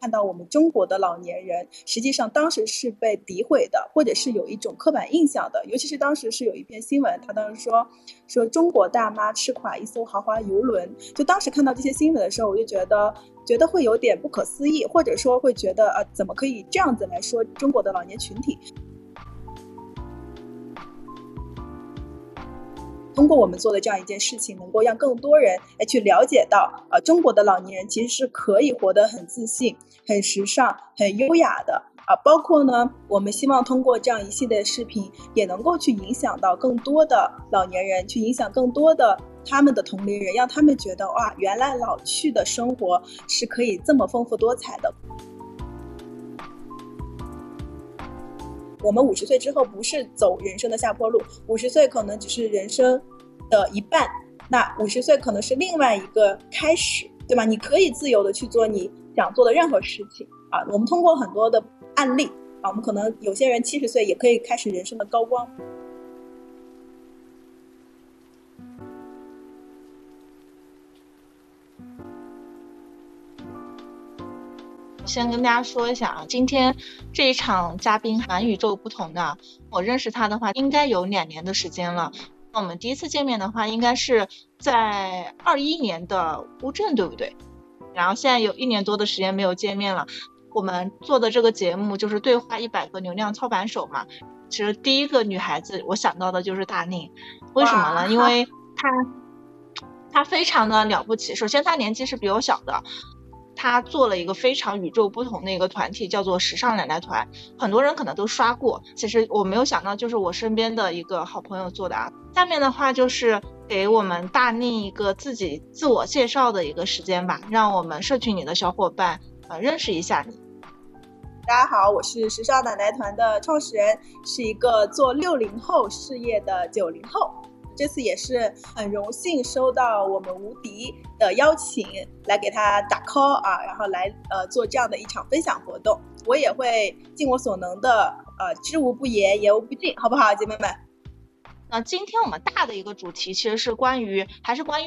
看到我们中国的老年人实际上当时是被诋毁的，或者是有一种刻板印象的。尤其是当时是有一篇新闻，他当时说中国大妈吃垮一艘豪华游轮，就当时看到这些新闻的时候，我就觉得会有点不可思议，或者说会觉得怎么可以这样子来说中国的老年群体。通过我们做的这样一件事情，能够让更多人去了解到中国的老年人其实是可以活得很自信、很时尚、很优雅的包括呢，我们希望通过这样一系列的视频也能够去影响到更多的老年人，去影响更多的他们的同龄人，让他们觉得哇，原来老去的生活是可以这么丰富多彩的。我们50岁之后不是走人生的下坡路，50岁可能只是人生的一半，那50岁可能是另外一个开始，对吧？你可以自由的去做你想做的任何事情啊。我们通过很多的案例啊，我们可能有些人70岁也可以开始人生的高光。先跟大家说一下啊，今天这一场嘉宾蛮与众不同的。我认识他的话，应该有2年的时间了。我们第一次见面的话，应该是在21年的乌镇，对不对？然后现在有1年多的时间没有见面了。我们做的这个节目就是对话100个流量操盘手嘛。其实第一个女孩子我想到的就是大宁，为什么呢？因为她非常的了不起。首先，她年纪是比我小的。他做了一个非常与众不同的一个团体，叫做时尚奶奶团，很多人可能都刷过，其实我没有想到就是我身边的一个好朋友做的啊。下面的话就是给我们大宁一个自己自我介绍的一个时间吧，让我们社群里的小伙伴认识一下你。大家好，我是时尚奶奶团的创始人，是一个做60后事业的90后。这次也是很荣幸收到我们无敌的邀请，来给他打 call 啊，然后来做这样的一场分享活动。我也会尽我所能的知无不言，言无不尽，好不好，姐妹们？那今天我们大的一个主题其实是关于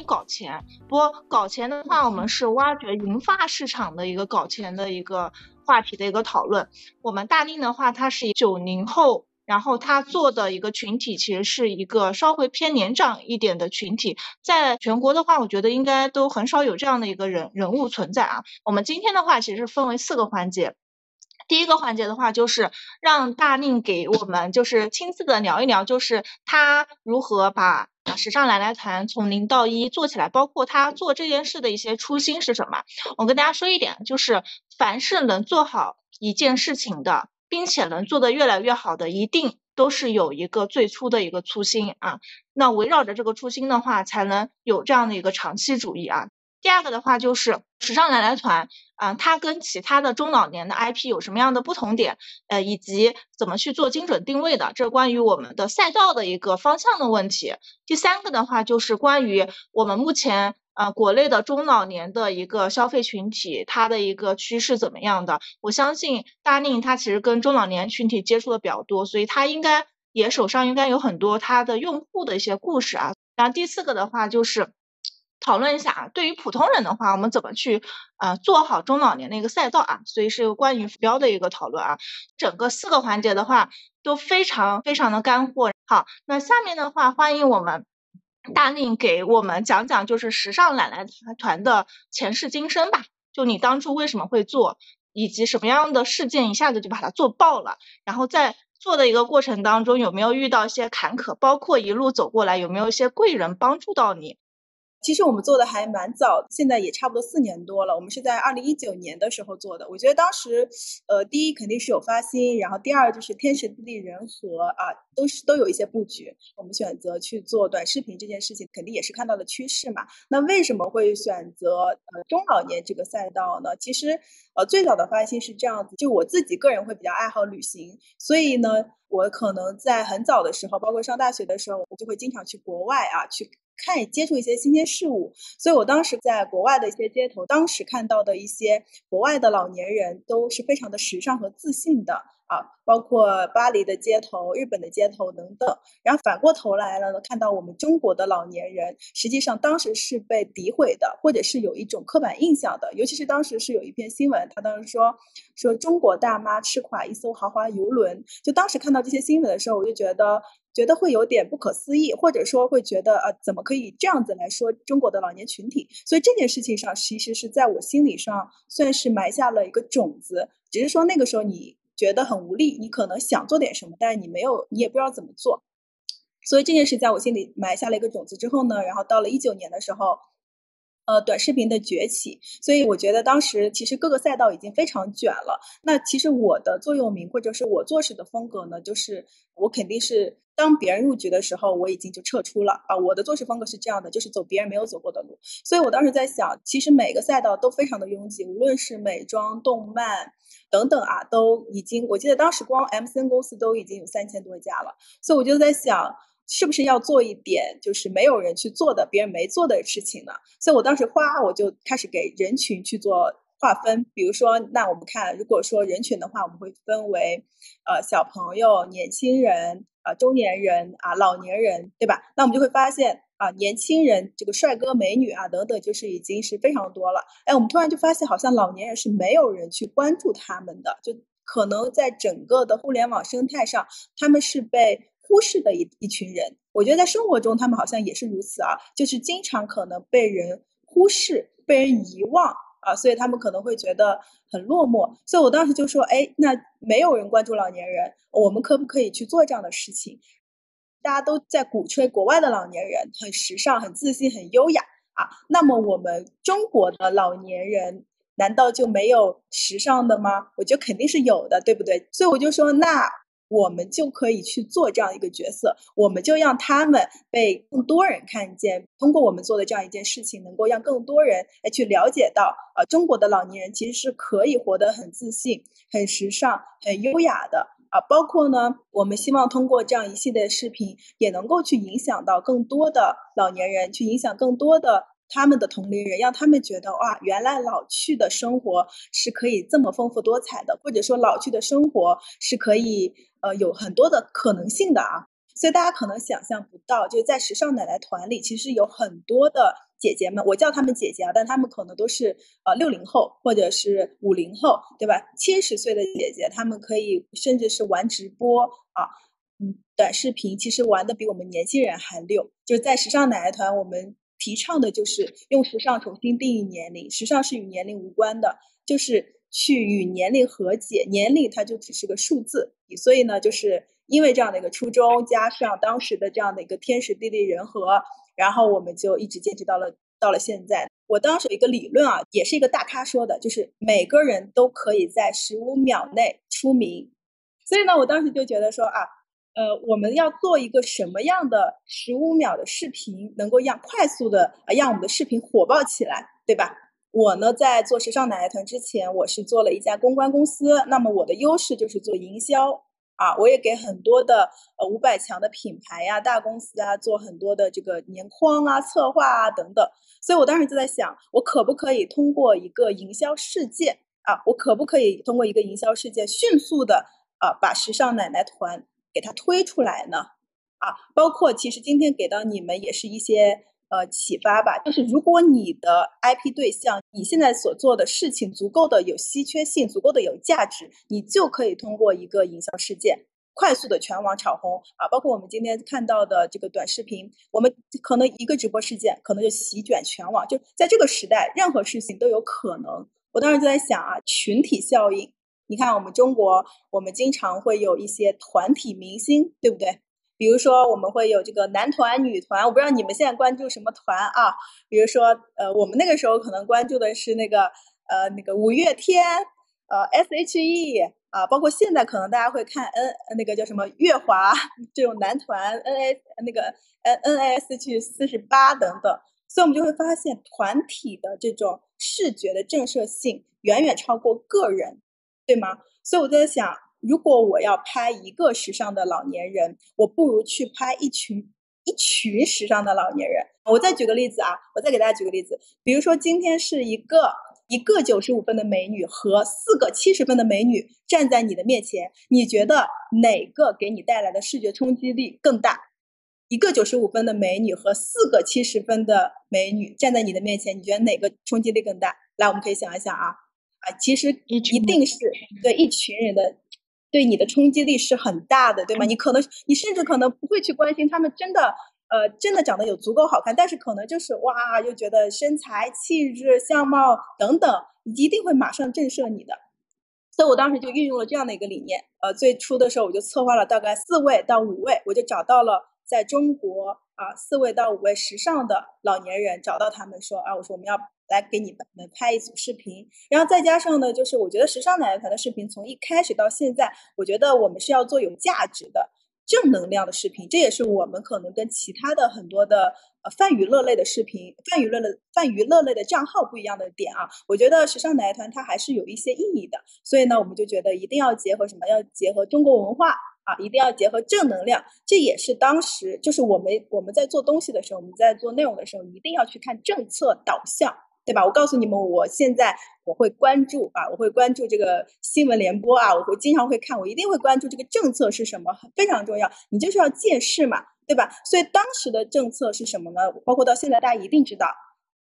搞钱。不过搞钱的话，我们是挖掘银发市场的一个搞钱的一个话题的一个讨论。我们大宁的话，他是90后。然后他做的一个群体其实是一个稍微偏年长一点的群体，在全国的话我觉得应该都很少有这样的一个人物存在啊。我们今天的话其实分为4个环节，第一个环节的话就是让大宁给我们就是亲自的聊一聊，就是他如何把时尚奶奶团从0到1做起来，包括他做这件事的一些初心是什么。我跟大家说一点，就是凡是能做好一件事情的并且能做得越来越好的，一定都是有一个最初的一个初心啊。那围绕着这个初心的话，才能有这样的一个长期主义啊。第二个的话就是时尚奶奶团啊，它跟其他的中老年的 IP 有什么样的不同点，以及怎么去做精准定位的，这关于我们的赛道的一个方向的问题。第3个的话就是关于我们目前国内的中老年的一个消费群体，它的一个趋势怎么样的。我相信大宁他其实跟中老年群体接触的比较多，所以他应该也手上应该有很多他的用户的一些故事啊。然后第4个的话就是讨论一下对于普通人的话我们怎么去做好中老年的一个赛道啊，所以是关于浮标的一个讨论啊。整个4个环节的话都非常非常的干货。好，那下面的话欢迎我们大宁给我们讲讲就是时尚奶奶团的前世今生吧，就你当初为什么会做，以及什么样的事件一下子就把它做爆了，然后在做的一个过程当中有没有遇到一些坎坷，包括一路走过来有没有一些贵人帮助到你。其实我们做的还蛮早，现在也差不多4年多了。我们是在2019年的时候做的。我觉得当时，第一肯定是有发心，然后第二就是天时地利人和啊，都有一些布局。我们选择去做短视频这件事情，肯定也是看到了趋势嘛。那为什么会选择中老年这个赛道呢？其实最早的发心是这样子，就我自己个人会比较爱好旅行，所以呢，我可能在很早的时候，包括上大学的时候，我就会经常去国外啊去。接触一些新鲜事物，所以我当时在国外的一些街头，当时看到的一些国外的老年人都是非常的时尚和自信的啊，包括巴黎的街头、日本的街头等等。然后反过头来了呢，看到我们中国的老年人实际上当时是被诋毁的，或者是有一种刻板印象的。尤其是当时是有一篇新闻，他当时说中国大妈吃垮一艘豪华游轮。就当时看到这些新闻的时候，我就觉得会有点不可思议，或者说会觉得怎么可以这样子来说中国的老年群体。所以这件事情上其实是在我心理上算是埋下了一个种子，只是说那个时候你觉得很无力，你可能想做点什么，但是你也不知道怎么做。所以这件事在我心里埋下了一个种子之后呢，然后到了19年的时候，短视频的崛起。所以我觉得当时其实各个赛道已经非常卷了。那其实我的座右铭或者是我做事的风格呢，就是我肯定是当别人入局的时候我已经就撤出了啊。我的做事风格是这样的，就是走别人没有走过的路。所以我当时在想，其实每个赛道都非常的拥挤，无论是美妆、动漫等等啊，都已经，我记得当时光 MCN 公司都已经有3000多家了。所以我就在想，是不是要做一点就是没有人去做的、别人没做的事情呢？所以我当时我就开始给人群去做划分。比如说，那我们看，如果说人群的话，我们会分为小朋友、年轻人、中年人、老年人，对吧？那我们就会发现年轻人这个帅哥美女等等，就是已经是非常多了。哎，我们突然就发现好像老年人是没有人去关注他们的，就可能在整个的互联网生态上他们是被忽视的一群人。我觉得在生活中他们好像也是如此啊，就是经常可能被人忽视、被人遗忘啊，所以他们可能会觉得很落寞。所以我当时就说，哎，那没有人关注老年人，我们可不可以去做这样的事情？大家都在鼓吹国外的老年人很时尚、很自信、很优雅啊，那么我们中国的老年人难道就没有时尚的吗？我觉得肯定是有的，对不对？所以我就说，那我们就可以去做这样一个角色，我们就让他们被更多人看见，通过我们做的这样一件事情，能够让更多人去了解到中国的老年人其实是可以活得很自信、很时尚、很优雅的包括呢，我们希望通过这样一系列视频也能够去影响到更多的老年人，去影响更多的他们的同龄人，让他们觉得哇，原来老去的生活是可以这么丰富多彩的，或者说老去的生活是可以有很多的可能性的啊。所以大家可能想象不到，就在时尚奶奶团里其实有很多的姐姐们，我叫她们姐姐啊，但她们可能都是60后或者是50后，对吧？70岁的姐姐，她们可以甚至是玩直播短视频，其实玩的比我们年轻人还溜。就是在时尚奶奶团，我们提倡的就是用时尚重新定义年龄，时尚是与年龄无关的，就是去与年龄和解，年龄它就只是个数字。所以呢，就是因为这样的一个初衷，加上当时的这样的一个天时地利人和，然后我们就一直坚持到了现在。我当时有一个理论啊，也是一个大咖说的，就是每个人都可以在15秒内出名。所以呢，我当时就觉得说我们要做一个什么样的15秒的视频，能够让快速的让我们的视频火爆起来，对吧？我呢，在做时尚奶奶团之前，我是做了一家公关公司，那么我的优势就是做营销啊，我也给很多的500强的品牌呀、大公司啊做很多的这个年框啊、策划啊等等。所以我当时就在想，我可不可以通过一个营销事件迅速的把时尚奶奶团给它推出来呢？包括其实今天给到你们也是一些启发吧，就是如果你的 IP 对象，你现在所做的事情足够的有稀缺性，足够的有价值，你就可以通过一个营销事件快速的全网炒红包括我们今天看到的这个短视频，我们可能一个直播事件可能就席卷全网，就在这个时代任何事情都有可能。我当时就在想群体效应。你看我们中国，我们经常会有一些团体明星，对不对？比如说我们会有这个男团、女团，我不知道你们现在关注什么团啊？比如说我们那个时候可能关注的是那个五月天，SHE 包括现在可能大家会看那个叫什么乐华这种男团 NS48 等等。所以我们就会发现团体的这种视觉的震慑性远远超过个人，对吗？所以我在想，如果我要拍一个时尚的老年人，我不如去拍一群时尚的老年人。我再举个例子啊，我再给大家举个例子，比如说今天是一个一个95分的美女和四个70分的美女站在你的面前，你觉得哪个给你带来的视觉冲击力更大？一个95分的美女和四个70分的美女站在你的面前，你觉得哪个冲击力更大？来，我们可以想一想啊，其实一定是对一群人的对你的冲击力是很大的，对吗？你甚至可能不会去关心他们真的长得有足够好看，但是可能就是哇，又觉得身材、气质、相貌等等，一定会马上震慑你的。所以我当时就运用了这样的一个理念。最初的时候我就策划了大概4位到5位，我就找到了在中国4位到5位时尚的老年人，找到他们说啊，我说我们要来给你们拍一组视频。然后再加上呢，就是我觉得时尚奶奶团的视频从一开始到现在，我觉得我们是要做有价值的正能量的视频，这也是我们可能跟其他的很多的泛娱乐类的视频、泛娱乐类的账号不一样的点啊。我觉得时尚奶奶团它还是有一些意义的，所以呢我们就觉得一定要结合什么，要结合中国文化啊，一定要结合正能量，这也是当时就是我们在做东西的时候，我们在做内容的时候，一定要去看政策导向，对吧？我告诉你们，我现在我会关注这个新闻联播啊，我会经常会看，我一定会关注这个政策是什么，非常重要。你就是要借势嘛，对吧？所以当时的政策是什么呢？包括到现在大家一定知道，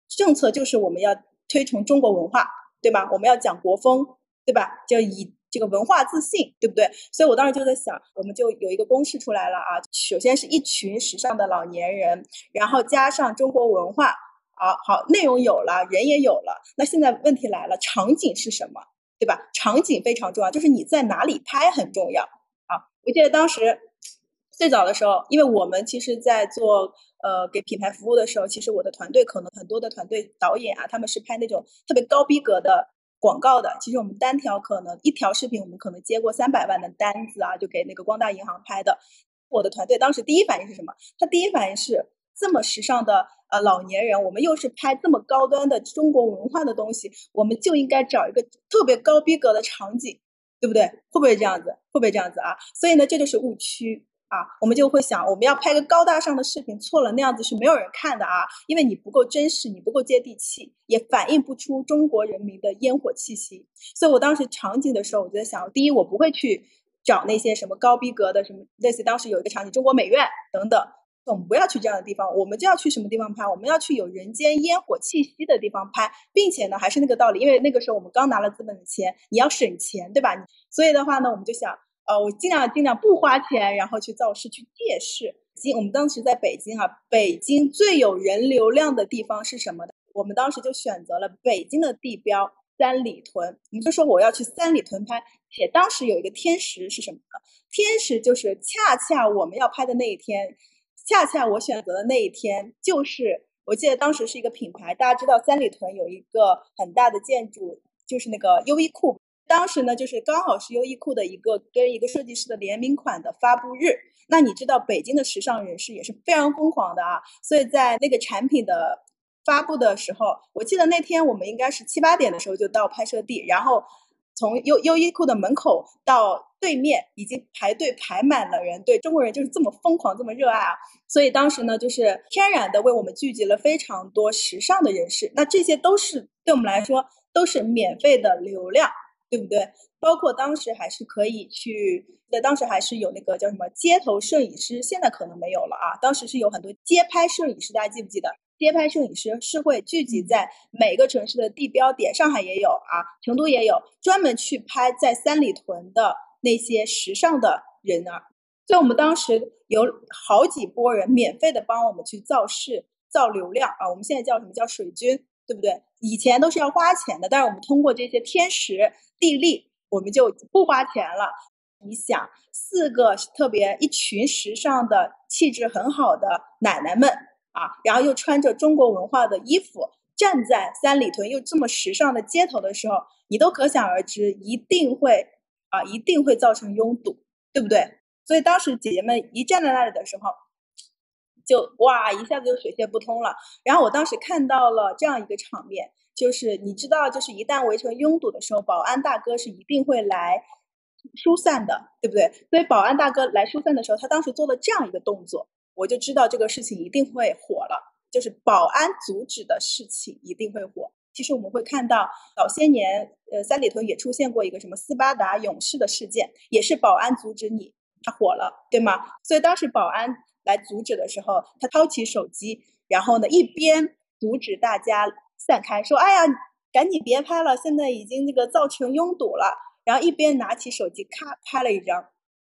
政策就是我们要推崇中国文化，对吧？我们要讲国风，对吧？就以这个文化自信，对不对？所以我当时就在想，我们就有一个公式出来了啊。首先是一群时尚的老年人，然后加上中国文化，好，内容有了，人也有了。那现在问题来了，场景是什么，对吧？场景非常重要，就是你在哪里拍很重要啊。我记得当时最早的时候，因为我们其实在做给品牌服务的时候，其实我的团队可能很多的团队导演啊，他们是拍那种特别高逼格的广告的，其实我们单条可能一条视频我们可能接过300万的单子啊，就给那个光大银行拍的。我的团队当时第一反应是什么？他第一反应是这么时尚的老年人，我们又是拍这么高端的中国文化的东西，我们就应该找一个特别高逼格的场景，对不对？会不会这样子啊？所以呢这就是误区啊，我们就会想我们要拍个高大上的视频，错了，那样子是没有人看的啊，因为你不够真实，你不够接地气，也反映不出中国人民的烟火气息。所以我当时场景的时候，我就在想，第一，我不会去找那些什么高逼格的什么，类似当时有一个场景中国美院等等，我们不要去这样的地方，我们就要去什么地方拍？我们要去有人间烟火气息的地方拍，并且呢还是那个道理，因为那个时候我们刚拿了资本的钱，你要省钱，对吧？所以的话呢我们就想我尽量不花钱，然后去造势，去借势。我们当时在北京啊，北京最有人流量的地方是什么呢？我们当时就选择了北京的地标三里屯，你就说我要去三里屯拍，且当时有一个天时是什么呢？天时就是恰恰我们要拍的那一天，恰恰我选择的那一天，就是我记得当时是一个品牌，大家知道三里屯有一个很大的建筑，就是那个优衣库。当时呢就是刚好是优衣库的一个跟一个设计师的联名款的发布日，那你知道北京的时尚人士也是非常疯狂的啊，所以在那个产品的发布的时候，我记得那天我们应该是7、8点的时候就到拍摄地，然后从优衣库的门口到对面已经排队排满了人，对，中国人就是这么疯狂，这么热爱啊！所以当时呢，就是天然的为我们聚集了非常多时尚的人士，那这些都是对我们来说都是免费的流量，对不对？包括当时还是可以去，当时还是有那个叫什么街头摄影师，现在可能没有了啊。当时是有很多街拍摄影师，大家记不记得？街拍摄影师是会聚集在每个城市的地标点，上海也有啊，成都也有，专门去拍在三里屯的那些时尚的人啊。所以我们当时有好几波人免费的帮我们去造势、造流量啊。我们现在叫什么叫水军，对不对？以前都是要花钱的，但是我们通过这些天时地利，我们就不花钱了。你想，一群时尚的、气质很好的奶奶们啊，然后又穿着中国文化的衣服，站在三里屯又这么时尚的街头的时候，你都可想而知，一定会造成拥堵，对不对？所以当时姐姐们一站在那里的时候，就哇一下子就水泄不通了。然后我当时看到了这样一个场面，就是你知道，就是一旦围成拥堵的时候，保安大哥是一定会来疏散的，对不对？所以保安大哥来疏散的时候，他当时做了这样一个动作，我就知道这个事情一定会火了，就是保安阻止的事情一定会火。其实我们会看到早些年三里屯也出现过一个什么斯巴达勇士的事件，也是保安阻止你，他火了，对吗？所以当时保安来阻止的时候，他掏起手机，然后呢一边阻止大家散开，说哎呀赶紧别拍了，现在已经那个造成拥堵了，然后一边拿起手机咔拍了一张。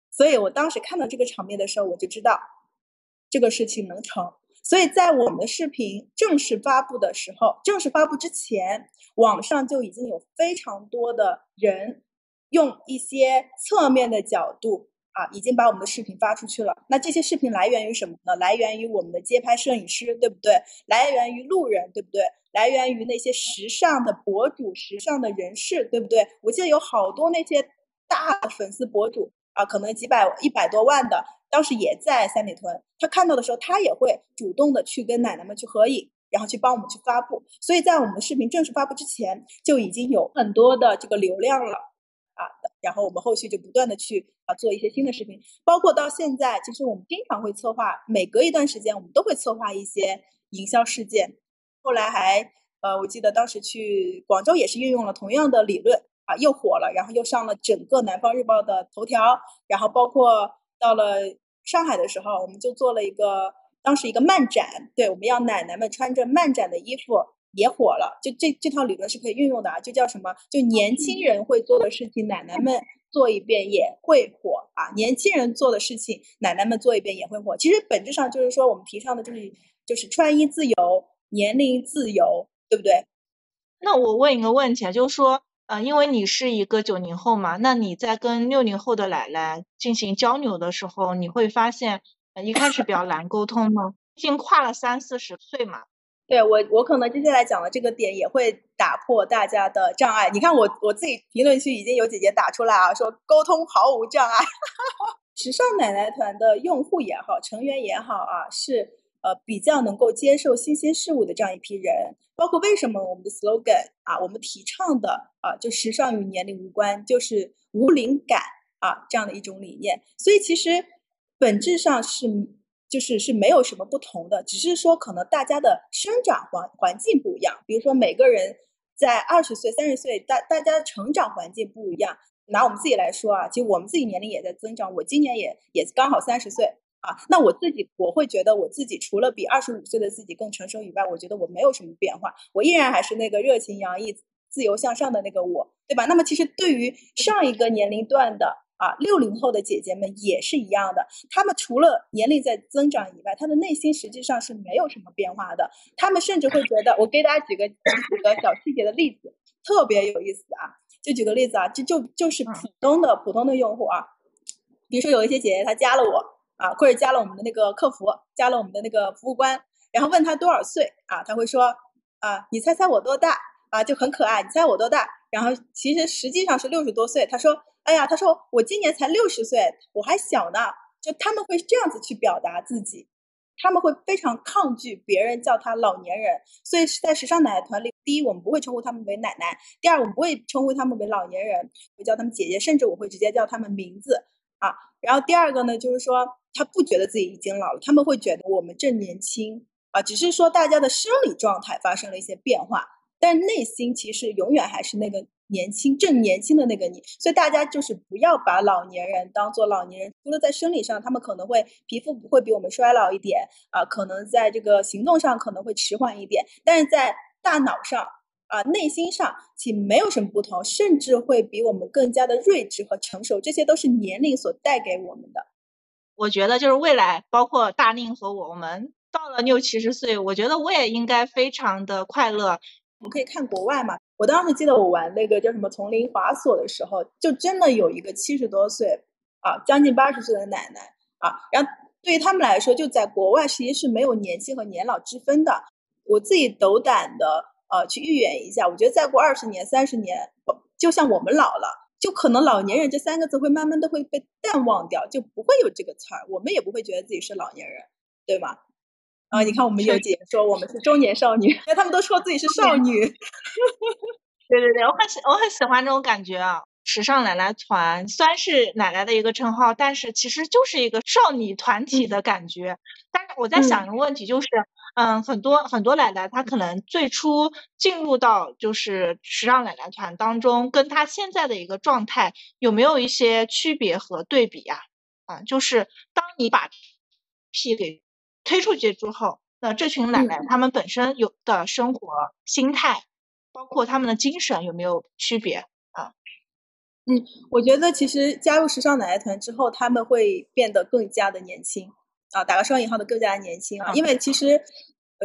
所以我当时看到这个场面的时候，我就知道这个事情能成。所以在我们的视频正式发布的时候，正式发布之前，网上就已经有非常多的人用一些侧面的角度啊，已经把我们的视频发出去了。那这些视频来源于什么呢？来源于我们的街拍摄影师，对不对？来源于路人，对不对？来源于那些时尚的博主、时尚的人士，对不对？我记得有好多那些大的粉丝博主啊，可能100多万的，当时也在三里屯，他看到的时候，他也会主动的去跟奶奶们去合影，然后去帮我们去发布。所以在我们的视频正式发布之前，就已经有很多的这个流量了啊，然后我们后续就不断的去做一些新的视频，包括到现在，其实我们经常会策划，每隔一段时间我们都会策划一些营销事件。后来还我记得当时去广州也是运用了同样的理论啊，又火了，然后又上了整个南方日报的头条，然后包括到了上海的时候，我们就做了一个，当时一个漫展，对，我们要奶奶们穿着漫展的衣服，也火了。就这套理论是可以运用的啊，就叫什么？就年轻人会做的事情，奶奶们做一遍也会火啊；年轻人做的事情，奶奶们做一遍也会火。其实本质上就是说，我们提倡的就是穿衣自由、年龄自由，对不对？那我问一个问题啊，就是说，因为你是一个90后嘛，那你在跟60后的奶奶进行交流的时候，你会发现，一开始比较难沟通吗？毕竟跨了30-40岁嘛。对，我可能接下来讲的这个点也会打破大家的障碍。你看我自己评论区已经有姐姐打出来啊，说沟通毫无障碍。时尚奶奶团的用户也好，成员也好啊，是比较能够接受新鲜事物的这样一批人。包括为什么我们的 slogan 啊，我们提倡的啊，就时尚与年龄无关，就是无龄感啊这样的一种理念。所以其实本质上是没有什么不同的，只是说可能大家的生长环境不一样。比如说每个人在20岁、30岁，大家的成长环境不一样。拿我们自己来说啊，其实我们自己年龄也在增长，我今年也刚好30岁啊。那我会觉得我自己除了比25岁的自己更成熟以外，我觉得我没有什么变化，我依然还是那个热情洋溢、自由向上的那个我，对吧？那么其实对于上一个年龄段的啊，60后的姐姐们也是一样的，她们除了年龄在增长以外，她的内心实际上是没有什么变化的。她们甚至会觉得，我给大家举个小细节的例子，特别有意思啊。就举个例子啊，这就是普通的用户啊，比如说有一些姐姐她加了我啊，或者加了我们的那个客服，加了我们的那个服务官，然后问她多少岁啊，她会说啊，你猜猜我多大啊，就很可爱，你猜我多大？然后其实实际上是60多岁，她说。哎呀，他说我今年才60岁，我还小呢。就他们会这样子去表达自己，他们会非常抗拒别人叫他老年人。所以在时尚奶奶团里，第一，我们不会称呼他们为奶奶；第二，我们不会称呼他们为老年人，我叫他们姐姐，甚至我会直接叫他们名字啊。然后第二个呢，就是说他不觉得自己已经老了，他们会觉得我们正年轻啊，只是说大家的生理状态发生了一些变化，但内心其实永远还是那个。正年轻的那个你。所以大家就是不要把老年人当做老年人，除了在生理上他们可能会皮肤不会比我们衰老一点啊，可能在这个行动上可能会迟缓一点，但是在大脑上啊，内心上其没有什么不同，甚至会比我们更加的睿智和成熟，这些都是年龄所带给我们的。我觉得就是未来包括大令和我们到了60-70岁，我觉得我也应该非常的快乐。我们可以看国外嘛，我当时记得我玩那个叫什么丛林滑索的时候，就真的有一个70多岁啊，将近80岁的奶奶啊，然后对于他们来说，就在国外实际是没有年轻和年老之分的。我自己斗胆的去预言一下，我觉得再过20年、30年，就像我们老了，就可能老年人这3个字会慢慢的会被淡忘掉，就不会有这个词儿，我们也不会觉得自己是老年人，对吗？啊，你看我们有姐姐说我们是中年少女，那他们都说自己是少女。对对对，我很喜欢这种感觉啊！时尚奶奶团虽然是奶奶的一个称号，但是其实就是一个少女团体的感觉。但是我在想一个问题，就是很多奶奶她可能最初进入到就是时尚奶奶团当中，跟她现在的一个状态有没有一些区别和对比啊？就是当你把 P 给推出去之后，那这群奶奶她们本身有的生活心态，包括她们的精神有没有区别啊？我觉得其实加入时尚奶奶团之后，她们会变得更加的年轻啊，打个双引号的更加的年轻啊，因为其实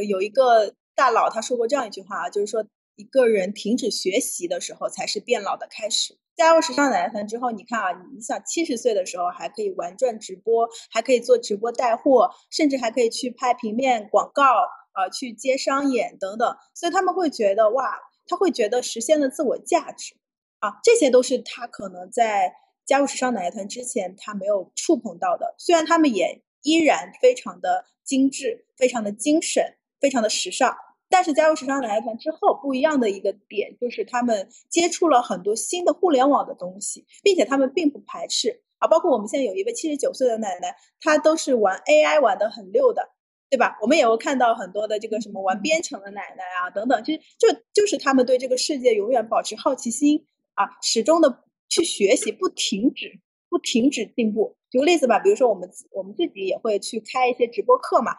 有一个大佬他说过这样一句话啊，就是说一个人停止学习的时候才是变老的开始。加入时尚奶奶团之后，你看啊，你想70岁的时候还可以玩转直播，还可以做直播带货，甚至还可以去拍平面广告啊，去接商演等等，所以他们会觉得哇，他会觉得实现了自我价值啊，这些都是他可能在加入时尚奶奶团之前他没有触碰到的。虽然他们也依然非常的精致，非常的精神，非常的时尚，但是加入时尚奶奶团之后不一样的一个点就是他们接触了很多新的互联网的东西，并且他们并不排斥啊。包括我们现在有一位79岁的奶奶，她都是玩 AI 玩得很溜的，对吧？我们也会看到很多的这个什么玩编程的奶奶啊等等，就是他们对这个世界永远保持好奇心啊，始终的去学习，不停止进步。举个例子吧，比如说我们自己也会去开一些直播课嘛，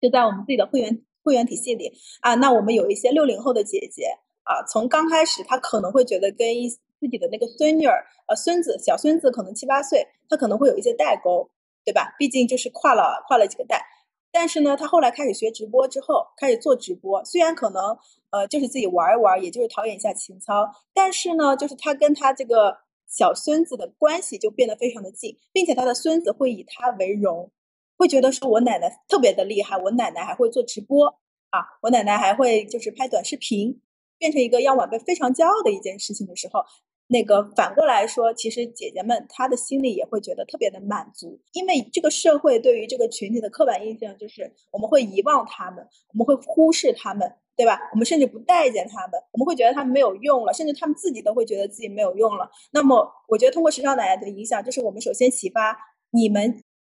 就在我们自己的会员体系里啊。那我们有一些60后的姐姐啊，从刚开始她可能会觉得跟自己的那个孙女儿小孙子可能7-8岁，她可能会有一些代沟，对吧？毕竟就是跨了几个代。但是呢，她后来开始学直播之后，开始做直播，虽然可能就是自己玩一玩，也就是陶冶一下情操，但是呢，就是她跟她这个小孙子的关系就变得非常的近，并且他的孙子会以他为荣，会觉得说我奶奶特别的厉害，我奶奶还会做直播啊，我奶奶还会就是拍短视频，变成一个让晚辈非常骄傲的一件事情的时候，那个反过来说，其实姐姐们她的心里也会觉得特别的满足，因为这个社会对于这个群体的刻板印象就是我们会遗忘他们，我们会忽视他们，对吧？我们甚至不待见他们，我们会觉得他们没有用了，甚至他们自己都会觉得自己没有用了。那么我觉得通过时尚奶奶的影响，就是我们首先启发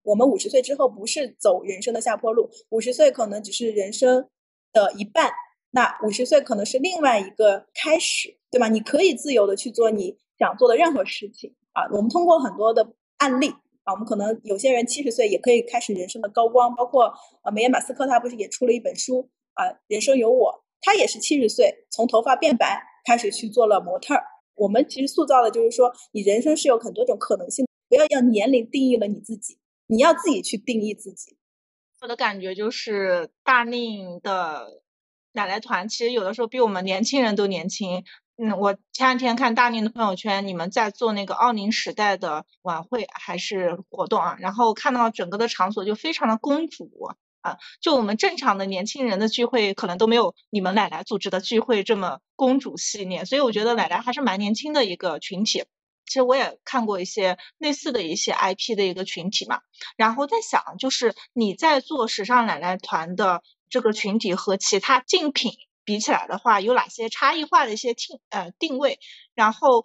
我们50岁之后不是走人生的下坡路，50岁可能只是人生的一半，那50岁可能是另外一个开始，对吧？你可以自由的去做你想做的任何事情啊。我们通过很多的案例啊，我们可能有些人70岁也可以开始人生的高光，包括梅耶马斯克他不是也出了一本书啊，人生有我，他也是70岁从头发变白开始去做了模特。我们其实塑造的就是说你人生是有很多种可能性，不要让年龄定义了你自己，你要自己去定义自己。我的感觉就是大宁的奶奶团其实有的时候比我们年轻人都年轻。我前两天看大宁的朋友圈，你们在做那个奥宁时代的晚会还是活动啊，然后看到整个的场所就非常的公主啊，就我们正常的年轻人的聚会可能都没有你们奶奶组织的聚会这么公主系列，所以我觉得奶奶还是蛮年轻的一个群体。其实我也看过一些类似的一些 IP 的一个群体嘛，然后在想就是你在做时尚奶奶团的这个群体和其他竞品比起来的话，有哪些差异化的一些定位，然后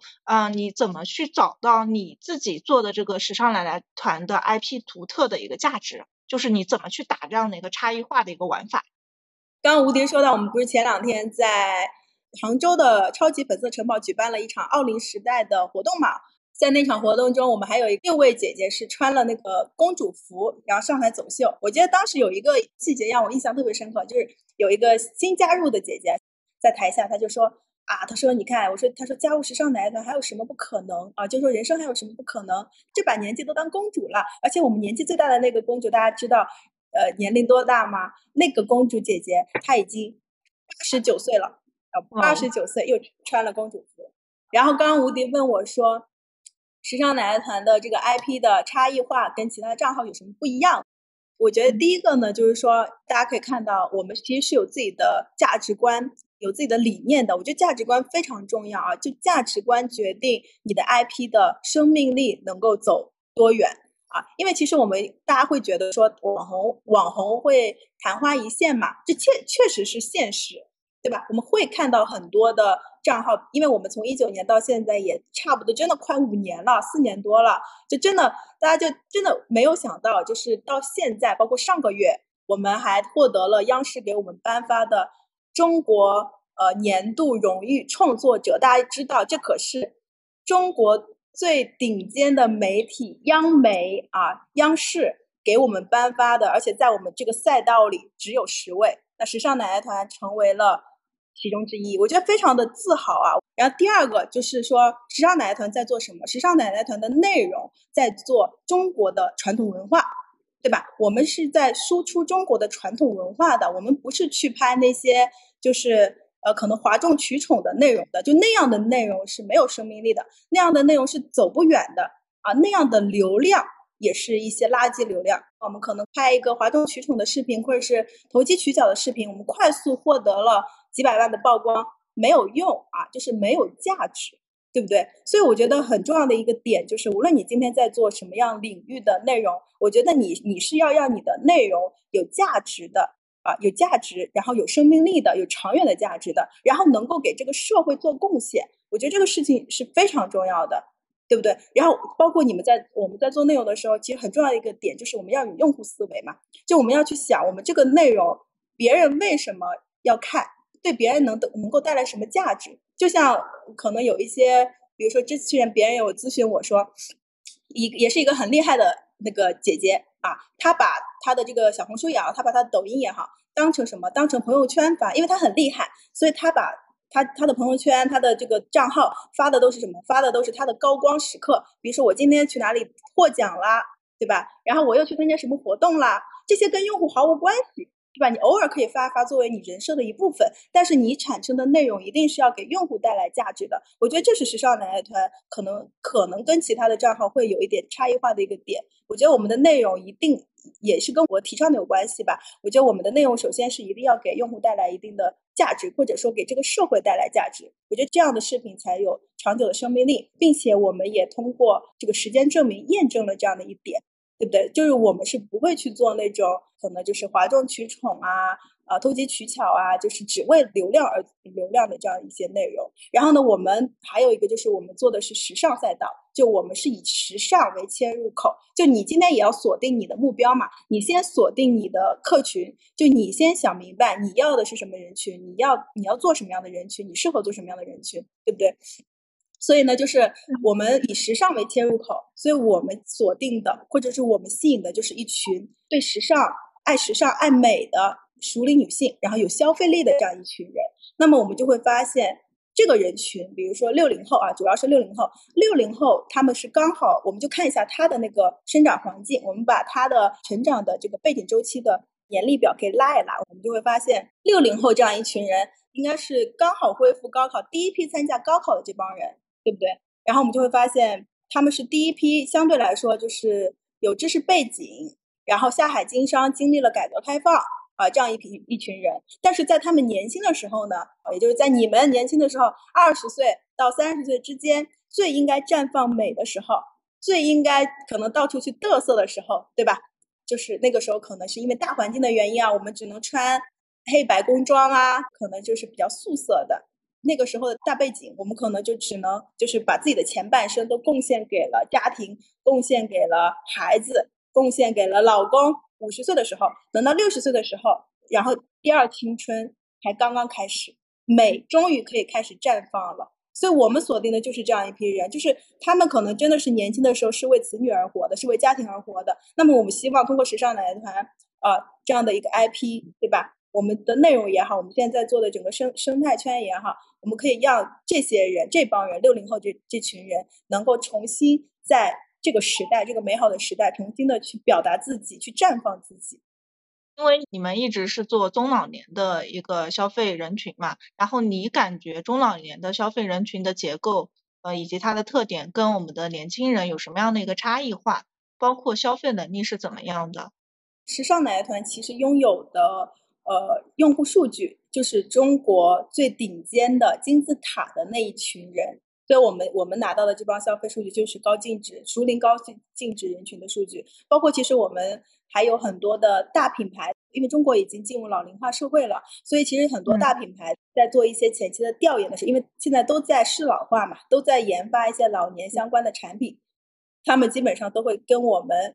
你怎么去找到你自己做的这个时尚奶奶团的 IP 独特的一个价值，就是你怎么去打这样的一个差异化的一个玩法。刚刚吴迪说到我们不是前两天在杭州的超级粉色城堡举办了一场奥林时代的活动嘛，在那场活动中我们还有6位姐姐是穿了那个公主服然后上台走秀。我记得当时有一个细节让我印象特别深刻，就是有一个新加入的姐姐在台下，她就说啊，她说你看，她说加入时尚奶奶团还有什么不可能啊？就说人生还有什么不可能？这把年纪都当公主了，而且我们年纪最大的那个公主，大家知道，年龄多大吗？那个公主姐姐她已经89岁了，89岁又穿了公主服。然后刚刚吴迪问我说，时尚奶奶团的这个 IP 的差异化跟其他账号有什么不一样？我觉得第一个呢，就是说大家可以看到，我们其实是有自己的价值观。有自己的理念的，我觉得价值观非常重要啊！就价值观决定你的 IP 的生命力能够走多远啊！因为其实我们大家会觉得说网红会昙花一现嘛，这确实是现实，对吧？我们会看到很多的账号，因为我们从19年到现在也差不多真的快5年了，4年多了，就真的大家就真的没有想到，就是到现在，包括上个月。我们还获得了央视给我们颁发的中国年度荣誉创作者。大家知道这可是中国最顶尖的媒体央媒啊，央视给我们颁发的，而且在我们这个赛道里只有10位，那时尚奶奶团成为了其中之一，我觉得非常的自豪啊。然后第二个就是说，时尚奶奶团在做什么？时尚奶奶团的内容在做中国的传统文化，对吧？我们是在输出中国的传统文化的，我们不是去拍那些就是可能哗众取宠的内容的，就那样的内容是没有生命力的，那样的内容是走不远的啊，那样的流量也是一些垃圾流量。我们可能拍一个哗众取宠的视频，或者是投机取巧的视频，我们快速获得了几百万的曝光，没有用啊，就是没有价值，对不对？所以我觉得很重要的一个点就是，无论你今天在做什么样领域的内容，我觉得你是要让你的内容有价值的啊，有价值，然后有生命力的，有长远的价值的，然后能够给这个社会做贡献。我觉得这个事情是非常重要的。对不对？然后包括我们在做内容的时候，其实很重要的一个点就是我们要有用户思维嘛，就我们要去想我们这个内容别人为什么要看，对别人能够带来什么价值。就像可能有一些，比如说之前别人有咨询我说，也是一个很厉害的那个姐姐啊，她把她的这个小红书也好，她把她的抖音也好，当成什么？当成朋友圈发，因为她很厉害，所以她把他的朋友圈，他的这个账号发的都是什么？发的都是他的高光时刻，比如说我今天去哪里获奖啦，对吧？然后我又去参加什么活动啦，这些跟用户毫无关系，对吧？你偶尔可以发作为你人设的一部分，但是你产生的内容一定是要给用户带来价值的。我觉得这是时尚奶奶团可能跟其他的账号会有一点差异化的一个点。我觉得我们的内容一定也是跟我提倡的有关系吧。我觉得我们的内容首先是一定要给用户带来一定的价值，或者说给这个社会带来价值。我觉得这样的视频才有长久的生命力，并且我们也通过这个时间证明验证了这样的一点，对不对？就是我们是不会去做那种可能就是哗众取宠啊投机取巧啊，就是只为流量的这样一些内容。然后呢，我们还有一个就是我们做的是时尚赛道，就我们是以时尚为切入口，就你今天也要锁定你的目标嘛，你先锁定你的客群，就你先想明白你要的是什么人群，你要做什么样的人群，你适合做什么样的人群，对不对？所以呢，就是我们以时尚为切入口，所以我们锁定的或者是我们吸引的就是一群对时尚爱美的熟龄女性，然后有消费力的这样一群人。那么我们就会发现这个人群，比如说60后啊，主要是60后他们是刚好，我们就看一下他的那个生长环境，我们把他的成长的这个背景周期的年历表给拉一拉，我们就会发现60后这样一群人应该是刚好恢复高考，第一批参加高考的这帮人，对不对？然后我们就会发现他们是第一批相对来说就是有知识背景，然后下海经商，经历了改革开放啊，这样一群人。但是在他们年轻的时候呢，也就是在你们年轻的时候，20岁到30岁之间最应该绽放美的时候，最应该可能到处去嘚瑟的时候，对吧？就是那个时候可能是因为大环境的原因啊，我们只能穿黑白工装啊，可能就是比较素色的。那个时候的大背景，我们可能就只能就是把自己的前半生都贡献给了家庭，贡献给了孩子，贡献给了老公。50岁的时候，等到60岁的时候，然后第二青春才刚刚开始，美终于可以开始绽放了。所以我们锁定的就是这样一批人，就是他们可能真的是年轻的时候是为子女而活的，是为家庭而活的。那么我们希望通过时尚奶奶团这样的一个 IP， 对吧？我们的内容也好，我们现在做的整个生态圈也好，我们可以让这些人，这帮人60后这群人能够重新在这个时代，这个美好的时代重新的去表达自己，去绽放自己。因为你们一直是做中老年的一个消费人群嘛，然后你感觉中老年的消费人群的结构以及它的特点跟我们的年轻人有什么样的一个差异化，包括消费能力是怎么样的？时尚奶奶团其实拥有的用户数据就是中国最顶尖的金字塔的那一群人，所以我们拿到的这帮消费数据就是高净值、熟龄高净值人群的数据，包括其实我们还有很多的大品牌，因为中国已经进入老龄化社会了，所以其实很多大品牌在做一些前期的调研的时候，因为现在都在适老化嘛，都在研发一些老年相关的产品，他们基本上都会跟我们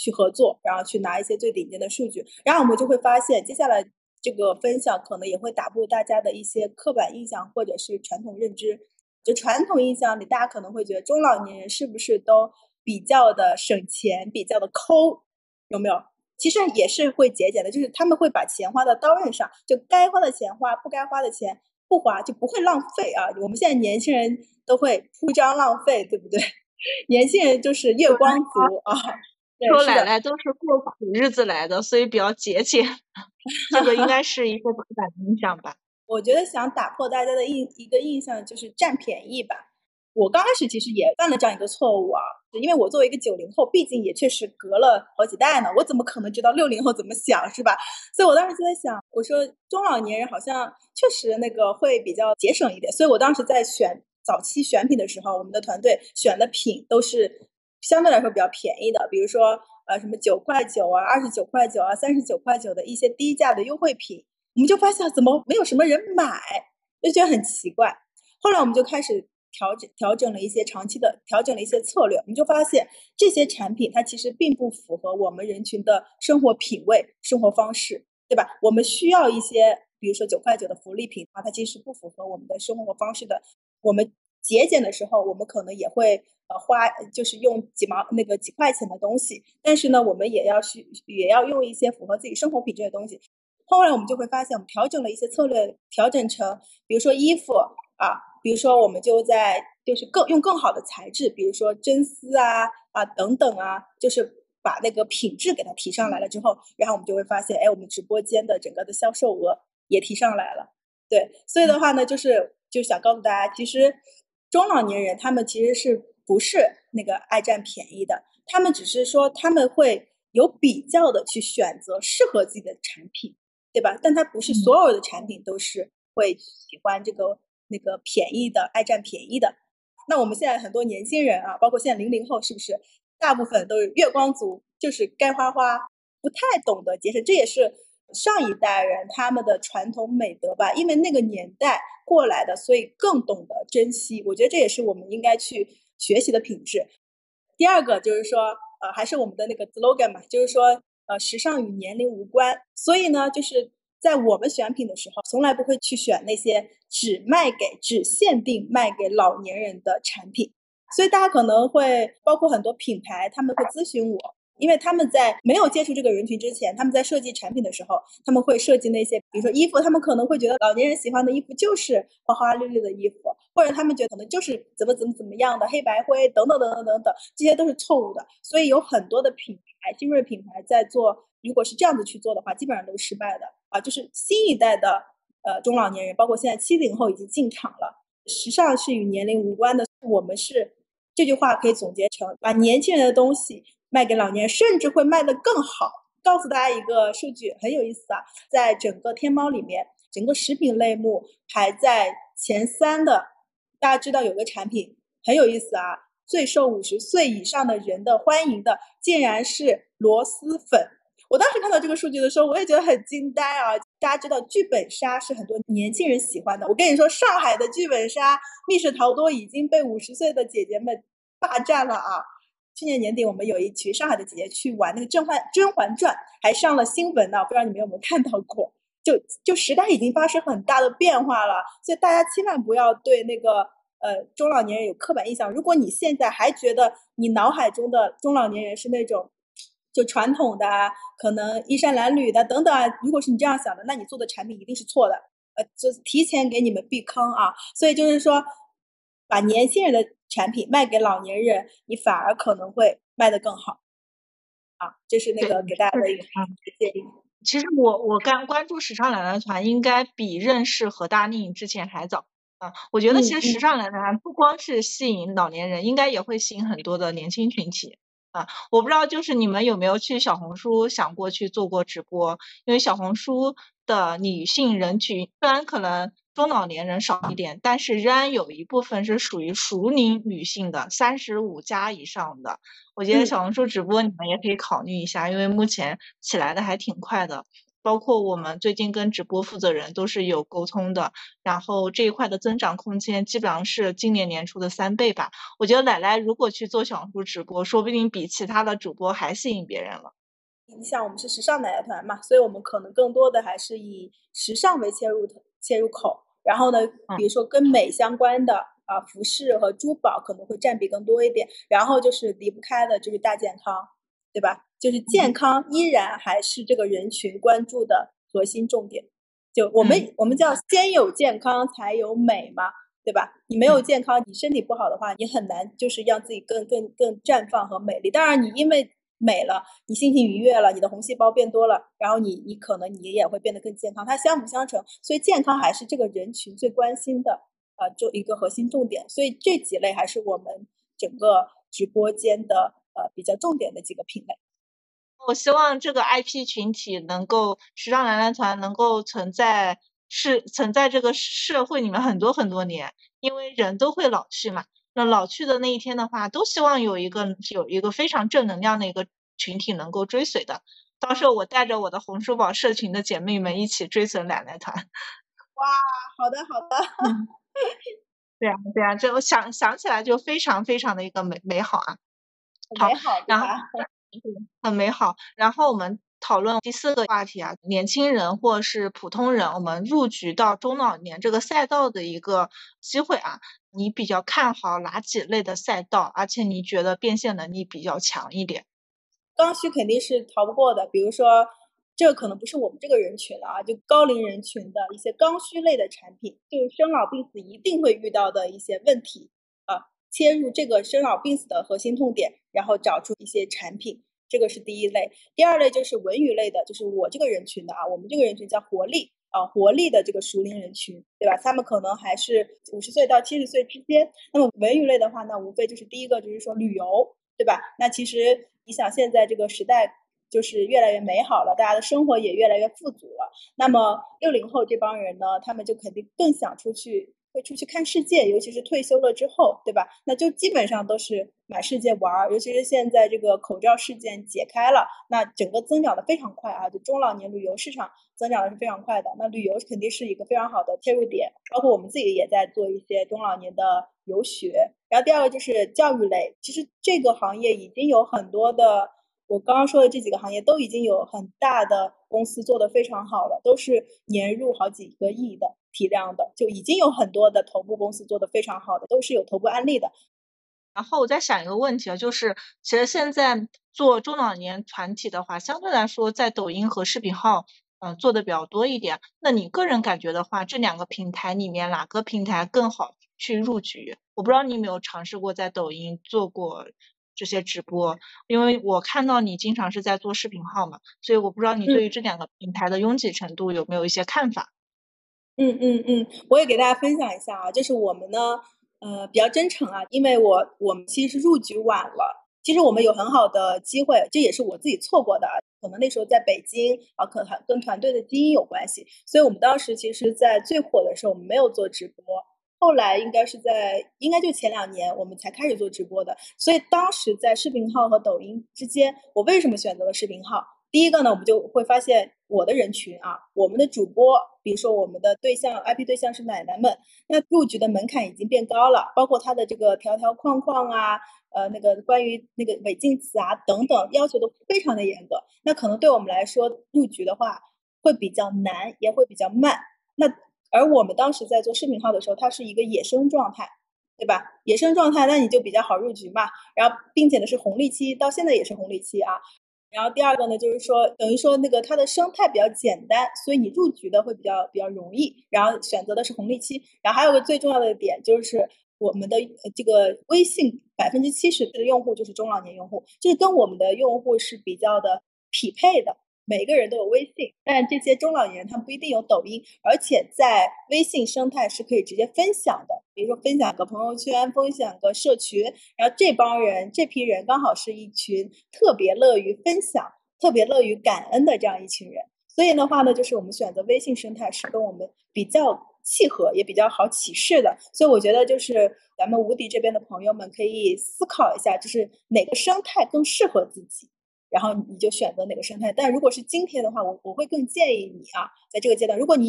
去合作，然后去拿一些最顶尖的数据，然后我们就会发现接下来这个分享可能也会打破大家的一些刻板印象或者是传统认知。就传统印象里大家可能会觉得中老年人是不是都比较的省钱，比较的抠，有没有？其实也是会节俭的，就是他们会把钱花到刀刃上，就该花的钱花，不该花的钱不花，就不会浪费啊。我们现在年轻人都会铺张浪费，对不对？年轻人就是月光族啊，说奶奶都是过苦日子来的，所以比较节俭。这个应该是一个刻板印象吧。我觉得想打破大家的一个印象就是占便宜吧。我刚开始其实也犯了这样一个错误啊，因为我作为一个90后，毕竟也确实隔了好几代呢，我怎么可能知道60后怎么想，是吧？所以我当时就在想，我说中老年人好像确实那个会比较节省一点，所以我当时在选早期选品的时候，我们的团队选的品都是相对来说比较便宜的，比如说什么9.9啊、29.9啊、39.9的一些低价的优惠品。我们就发现怎么没有什么人买，就觉得很奇怪。后来我们就开始调整了一些策略，我们就发现这些产品它其实并不符合我们人群的生活品味、生活方式，对吧？我们需要一些比如说9.9的福利品，它其实不符合我们的生活方式的。我们节俭的时候，我们可能也会花，就是用几块钱的东西，但是呢我们也要用一些符合自己生活品质的东西。后来我们就会发现，我们调整了一些策略，调整成比如说衣服啊，比如说我们就是用更好的材质，比如说真丝啊等等啊，就是把那个品质给它提上来了之后，然后我们就会发现，哎，我们直播间的整个的销售额也提上来了。对，所以的话呢，就想告诉大家，其实中老年人他们其实是不是那个爱占便宜的，他们只是说他们会有比较的去选择适合自己的产品，对吧？但它不是所有的产品都是会喜欢这个那个便宜的、爱占便宜的。那我们现在很多年轻人啊，包括现在00后，是不是大部分都是月光族，就是该花，不太懂得节省。这也是上一代人他们的传统美德吧，因为那个年代过来的，所以更懂得珍惜。我觉得这也是我们应该去学习的品质。第二个就是说，还是我们的那个 slogan 嘛，就是说。时尚与年龄无关，所以呢，就是在我们选品的时候，从来不会去选那些只限定卖给老年人的产品。所以大家可能会包括很多品牌，他们会咨询我，因为他们在没有接触这个人群之前，他们在设计产品的时候，他们会设计那些，比如说衣服，他们可能会觉得老年人喜欢的衣服就是花花绿绿的衣服，或者他们觉得可能就是怎么样的黑白灰等等等等等等，这些都是错误的。所以有很多的品牌。精锐品牌在做，如果是这样子去做的话，基本上都是失败的啊！就是新一代的中老年人，包括现在70后已经进场了，时尚是与年龄无关的。我们是这句话可以总结成：把年轻人的东西卖给老年人，甚至会卖得更好。告诉大家一个数据，很有意思啊！在整个天猫里面，整个食品类目排在前3的，大家知道有个产品很有意思啊。最受50岁以上的人的欢迎的，竟然是螺蛳粉。我当时看到这个数据的时候，我也觉得很惊呆啊！大家知道剧本杀是很多年轻人喜欢的，我跟你说，上海的剧本杀、密室逃脱已经被50岁的姐姐们霸占了啊！去年年底，我们有一群上海的姐姐去玩那个《甄嬛传》，还上了新闻呢，不知道你们有没有看到过？就时代已经发生很大的变化了，所以大家千万不要对那个。中老年人有刻板印象。如果你现在还觉得你脑海中的中老年人是那种就传统的啊，可能衣衫褴褛的等等啊，如果是你这样想的，那你做的产品一定是错的。就是提前给你们避坑啊。所以就是说，把年轻人的产品卖给老年人，你反而可能会卖得更好啊。这是那个给大家的一个建议。其实我关注时尚奶奶团，应该比认识何大宁之前还早。我觉得其实时尚奶奶不光是吸引老年人，应该也会吸引很多的年轻群体啊。我不知道就是你们有没有去小红书想过去做过直播，因为小红书的女性人群虽然可能中老年人少一点，但是仍然有一部分是属于熟龄女性的，35+以上的。我觉得小红书直播你们也可以考虑一下，因为目前起来的还挺快的。包括我们最近跟直播负责人都是有沟通的，然后这一块的增长空间基本上是今年年初的3倍吧。我觉得奶奶如果去做小红书直播，说不定比其他的主播还吸引别人了。你想我们是时尚奶奶团嘛，所以我们可能更多的还是以时尚为切入口，然后呢比如说跟美相关的服饰和珠宝可能会占比更多一点，然后就是离不开的就是大健康，对吧？就是健康依然还是这个人群关注的核心重点。就我们叫先有健康才有美嘛，对吧？你没有健康，你身体不好的话，你很难就是让自己更绽放和美丽。当然你因为美了，你心情愉悦了，你的红细胞变多了，然后你可能你也会变得更健康，它相辅相成。所以健康还是这个人群最关心的就一个核心重点。所以这几类还是我们整个直播间的比较重点的几个品类。我希望这个 IP 群体能够，时尚奶奶团能够存在这个社会里面很多很多年，因为人都会老去嘛。那老去的那一天的话，都希望有一个非常正能量的一个群体能够追随的。到时候我带着我的红书宝社群的姐妹们一起追随奶奶团。哇，好的好的。对啊，这我想起来就非常非常的一个美好啊。美好，然后很美好。然后我们讨论第4个话题啊，年轻人或是普通人，我们入局到中老年这个赛道的一个机会啊，你比较看好哪几类的赛道，而且你觉得变现能力比较强一点？刚需肯定是逃不过的，比如说这可能不是我们这个人群了啊，就高龄人群的一些刚需类的产品，就是生老病死一定会遇到的一些问题啊，切入这个生老病死的核心痛点，然后找出一些产品，这个是第一类。第二类就是文娱类的，就是我这个人群的啊，我们这个人群叫活力啊，活力的这个熟龄人群，对吧？他们可能还是50岁到70岁之间。那么文娱类的话呢，无非就是第一个就是说旅游，对吧？那其实你想现在这个时代就是越来越美好了，大家的生活也越来越富足了。那么60后这帮人呢，他们就肯定更想出去看世界，尤其是退休了之后，对吧？那就基本上都是满世界玩，尤其是现在这个口罩事件解开了，那整个增长的非常快啊，就中老年旅游市场增长的是非常快的。那旅游肯定是一个非常好的切入点，包括我们自己也在做一些中老年的游学。然后第二个就是教育类，其实这个行业已经有很多的，我刚刚说的这几个行业都已经有很大的公司做得非常好了，都是年入好几个亿的体量的，就已经有很多的头部公司做得非常好的，都是有头部案例的。然后我在想一个问题啊，就是其实现在做中老年团体的话，相对来说在抖音和视频号做的比较多一点。那你个人感觉的话，这2个平台里面哪个平台更好去入局？我不知道你有没有尝试过在抖音做过这些直播，因为我看到你经常是在做视频号嘛，所以我不知道你对于这2个平台的拥挤程度有没有一些看法。我也给大家分享一下啊，就是我们呢比较真诚啊，因为我们其实入局晚了，其实我们有很好的机会，这也是我自己错过的啊，可能那时候在北京啊，可能跟团队的基因有关系，所以我们当时其实在最火的时候我们没有做直播，后来应该就前2年我们才开始做直播的。所以当时在视频号和抖音之间，我为什么选择了视频号？第一个呢，我们就会发现我的人群啊，我们的主播，比如说我们的对象 IP 对象是奶奶们，那入局的门槛已经变高了，包括他的这个条条框框啊，那个关于那个违禁词啊等等要求都非常的严格，那可能对我们来说入局的话会比较难，也会比较慢。那而我们当时在做视频号的时候，它是一个野生状态，对吧？野生状态，那你就比较好入局嘛。然后，并且呢是红利期，到现在也是红利期啊。然后第二个呢，就是说，等于说那个它的生态比较简单，所以你入局的会比较容易。然后选择的是红利期。然后还有个最重要的点就是，我们的这个微信70%的用户就是中老年用户，就是跟我们的用户是比较的匹配的。每个人都有微信，但这些中老年人他们不一定有抖音，而且在微信生态是可以直接分享的，比如说分享个朋友圈，分享个社群，然后这批人刚好是一群特别乐于分享，特别乐于感恩的这样一群人。所以的话呢，就是我们选择微信生态是跟我们比较契合，也比较好启示的。所以我觉得就是咱们无敌这边的朋友们可以思考一下，就是哪个生态更适合自己。然后你就选择哪个生态。但如果是津贴的话，我会更建议你啊，在这个阶段，如果你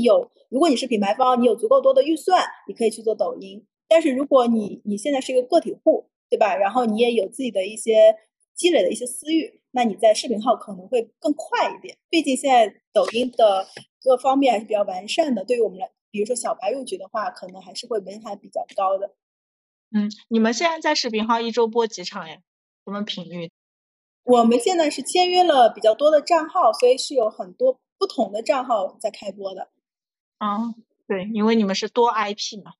是品牌方，你有足够多的预算，你可以去做抖音。但是如果你现在是一个个体户，对吧？然后你也有自己的一些积累的一些私欲，那你在视频号可能会更快一点。毕竟现在抖音的各方面还是比较完善的，对于我们来，比如说小白入局的话，可能还是会门槛比较高的。你们现在在视频号一周播几场呀？什么频率？我们现在是签约了比较多的账号，所以是有很多不同的账号在开播的。对，因为你们是多 IP 嘛。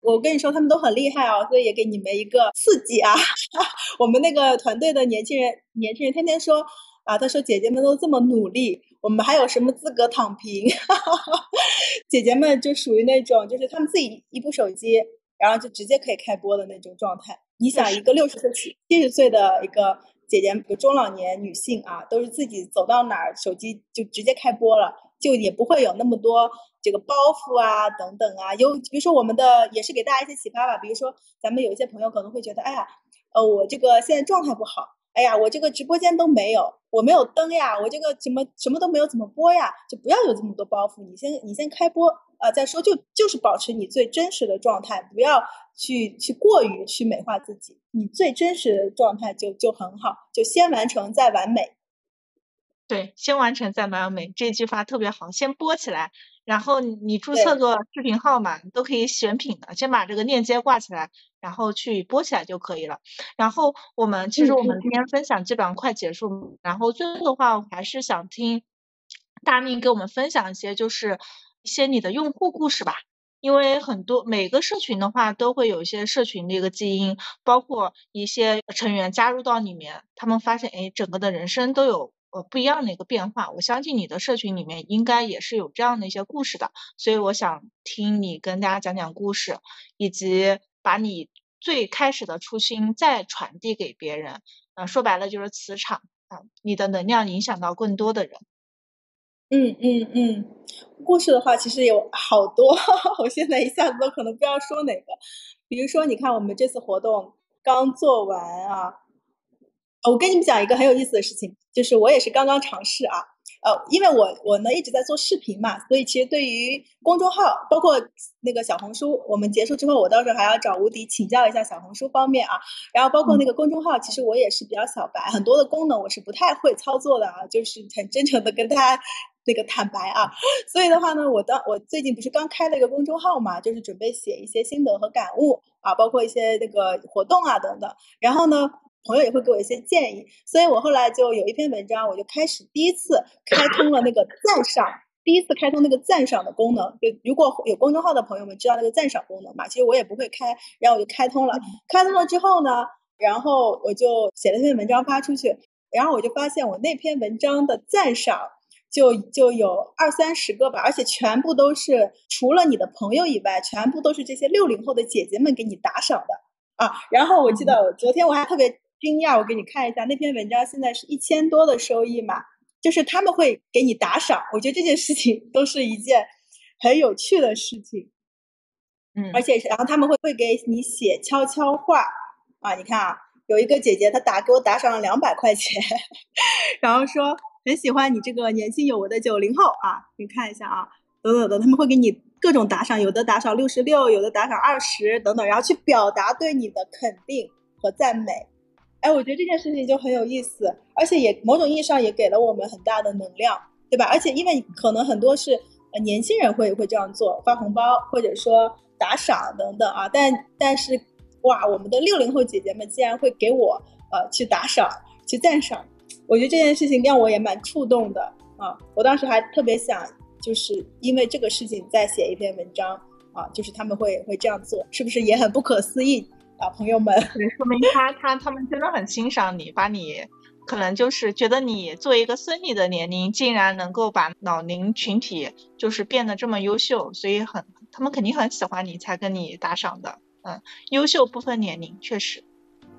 我跟你说，他们都很厉害啊，所以也给你们一个刺激啊。我们那个团队的年轻人天天说啊，他说姐姐们都这么努力，我们还有什么资格躺平？姐姐们就属于那种，就是他们自己一部手机，然后就直接可以开播的那种状态。你想一个60岁、70岁的一个姐姐，中老年女性啊，都是自己走到哪儿手机就直接开播了，就也不会有那么多这个包袱啊等等啊。比如说我们的也是给大家一些启发吧，比如说咱们有一些朋友可能会觉得，哎呀，我这个现在状态不好，哎呀，我这个直播间都没有，我没有灯呀，我这个什么都没有，怎么播呀？就不要有这么多包袱，你先开播。再说就是保持你最真实的状态，不要去过于去美化自己，你最真实的状态就很好，就先完成再完美。对，先完成再完美，这句话特别好，先播起来，然后你注册个视频号嘛，都可以选品的，先把这个链接挂起来，然后去播起来就可以了。然后其实我们今天分享基本上快结束，然后最后的话，我还是想听大宁给我们分享一些你的用户故事吧，因为每个社群的话都会有一些社群的一个基因，包括一些成员加入到里面，他们发现整个的人生都有不一样的一个变化。我相信你的社群里面应该也是有这样的一些故事的，所以我想听你跟大家讲讲故事，以及把你最开始的初心再传递给别人。说白了就是磁场啊，你的能量影响到更多的人。故事的话其实有好多，我现在一下子都可能不知道说哪个。比如说你看我们这次活动刚做完啊，我跟你们讲一个很有意思的事情，就是我也是刚刚尝试啊，因为我呢一直在做视频嘛，所以其实对于公众号包括那个小红书，我们结束之后我到时候还要找吴迪请教一下小红书方面啊，然后包括那个公众号，其实我也是比较小白，很多的功能我是不太会操作的啊，就是很真诚的跟大家那个坦白啊。所以的话呢，我最近不是刚开了一个公众号嘛，就是准备写一些心得和感悟啊，包括一些那个活动啊等等，然后呢朋友也会给我一些建议，所以我后来就有一篇文章，我就开始第一次开通了那个赞赏，第一次开通那个赞赏的功能，就如果有公众号的朋友们知道那个赞赏功能嘛，其实我也不会开，然后我就开通了之后呢，然后我就写了那篇文章发出去，然后我就发现我那篇文章的赞赏就有20-30个吧，而且全部都是除了你的朋友以外，全部都是这些60后的姐姐们给你打赏的啊。然后我记得昨天我还特别惊讶，我给你看一下那篇文章，现在是1000多的收益嘛，就是他们会给你打赏，我觉得这件事情都是一件很有趣的事情。而且然后他们会给你写悄悄话啊，你看啊，有一个姐姐她给我打赏了200块钱，然后说很喜欢你这个年轻有为的90后啊，你看一下啊，等等，他们会给你各种打赏，有的打赏66，有的打赏20等等，然后去表达对你的肯定和赞美。哎，我觉得这件事情就很有意思，而且也某种意义上也给了我们很大的能量，对吧？而且因为可能很多是年轻人会这样做，发红包或者说打赏等等啊，但是哇，我们的60后姐姐们竟然会给我去打赏去赞赏，我觉得这件事情让我也蛮触动的啊。我当时还特别想就是因为这个事情再写一篇文章啊，就是他们会这样做，是不是也很不可思议？朋友们，说明他们真的很欣赏你，把你可能就是觉得你作为一个孙女的年龄，竟然能够把老龄群体就是变得这么优秀，所以他们肯定很喜欢你，才跟你打赏的。优秀不分年龄，确实，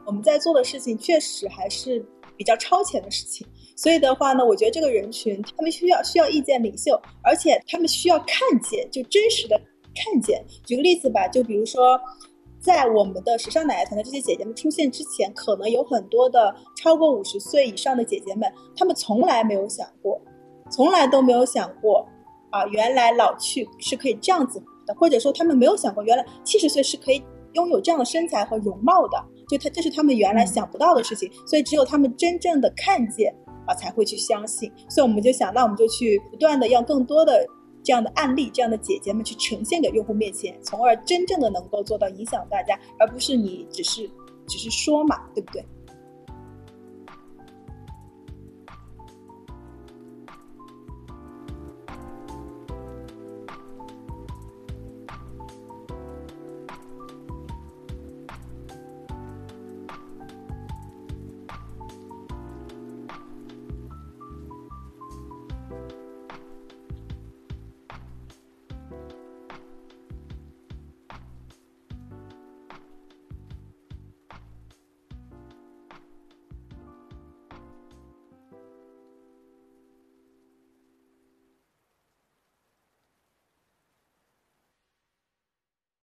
我们在做的事情确实还是比较超前的事情。所以的话呢，我觉得这个人群他们需要意见领袖，而且他们需要看见，就真实的看见。举个例子吧，就比如说。在我们的时尚奶奶团的这些姐姐们出现之前，可能有很多的超过50岁以上的姐姐们，她们从来没有想过，从来都没有想过啊，原来老去是可以这样子的，或者说她们没有想过原来70岁是可以拥有这样的身材和容貌的，这是她们原来想不到的事情，所以只有她们真正的看见啊，才会去相信。所以我们就想，那我们就去不断的要更多的这样的案例，这样的姐姐们去呈现给用户面前，从而真正的能够做到影响大家，而不是你只是说嘛，对不对？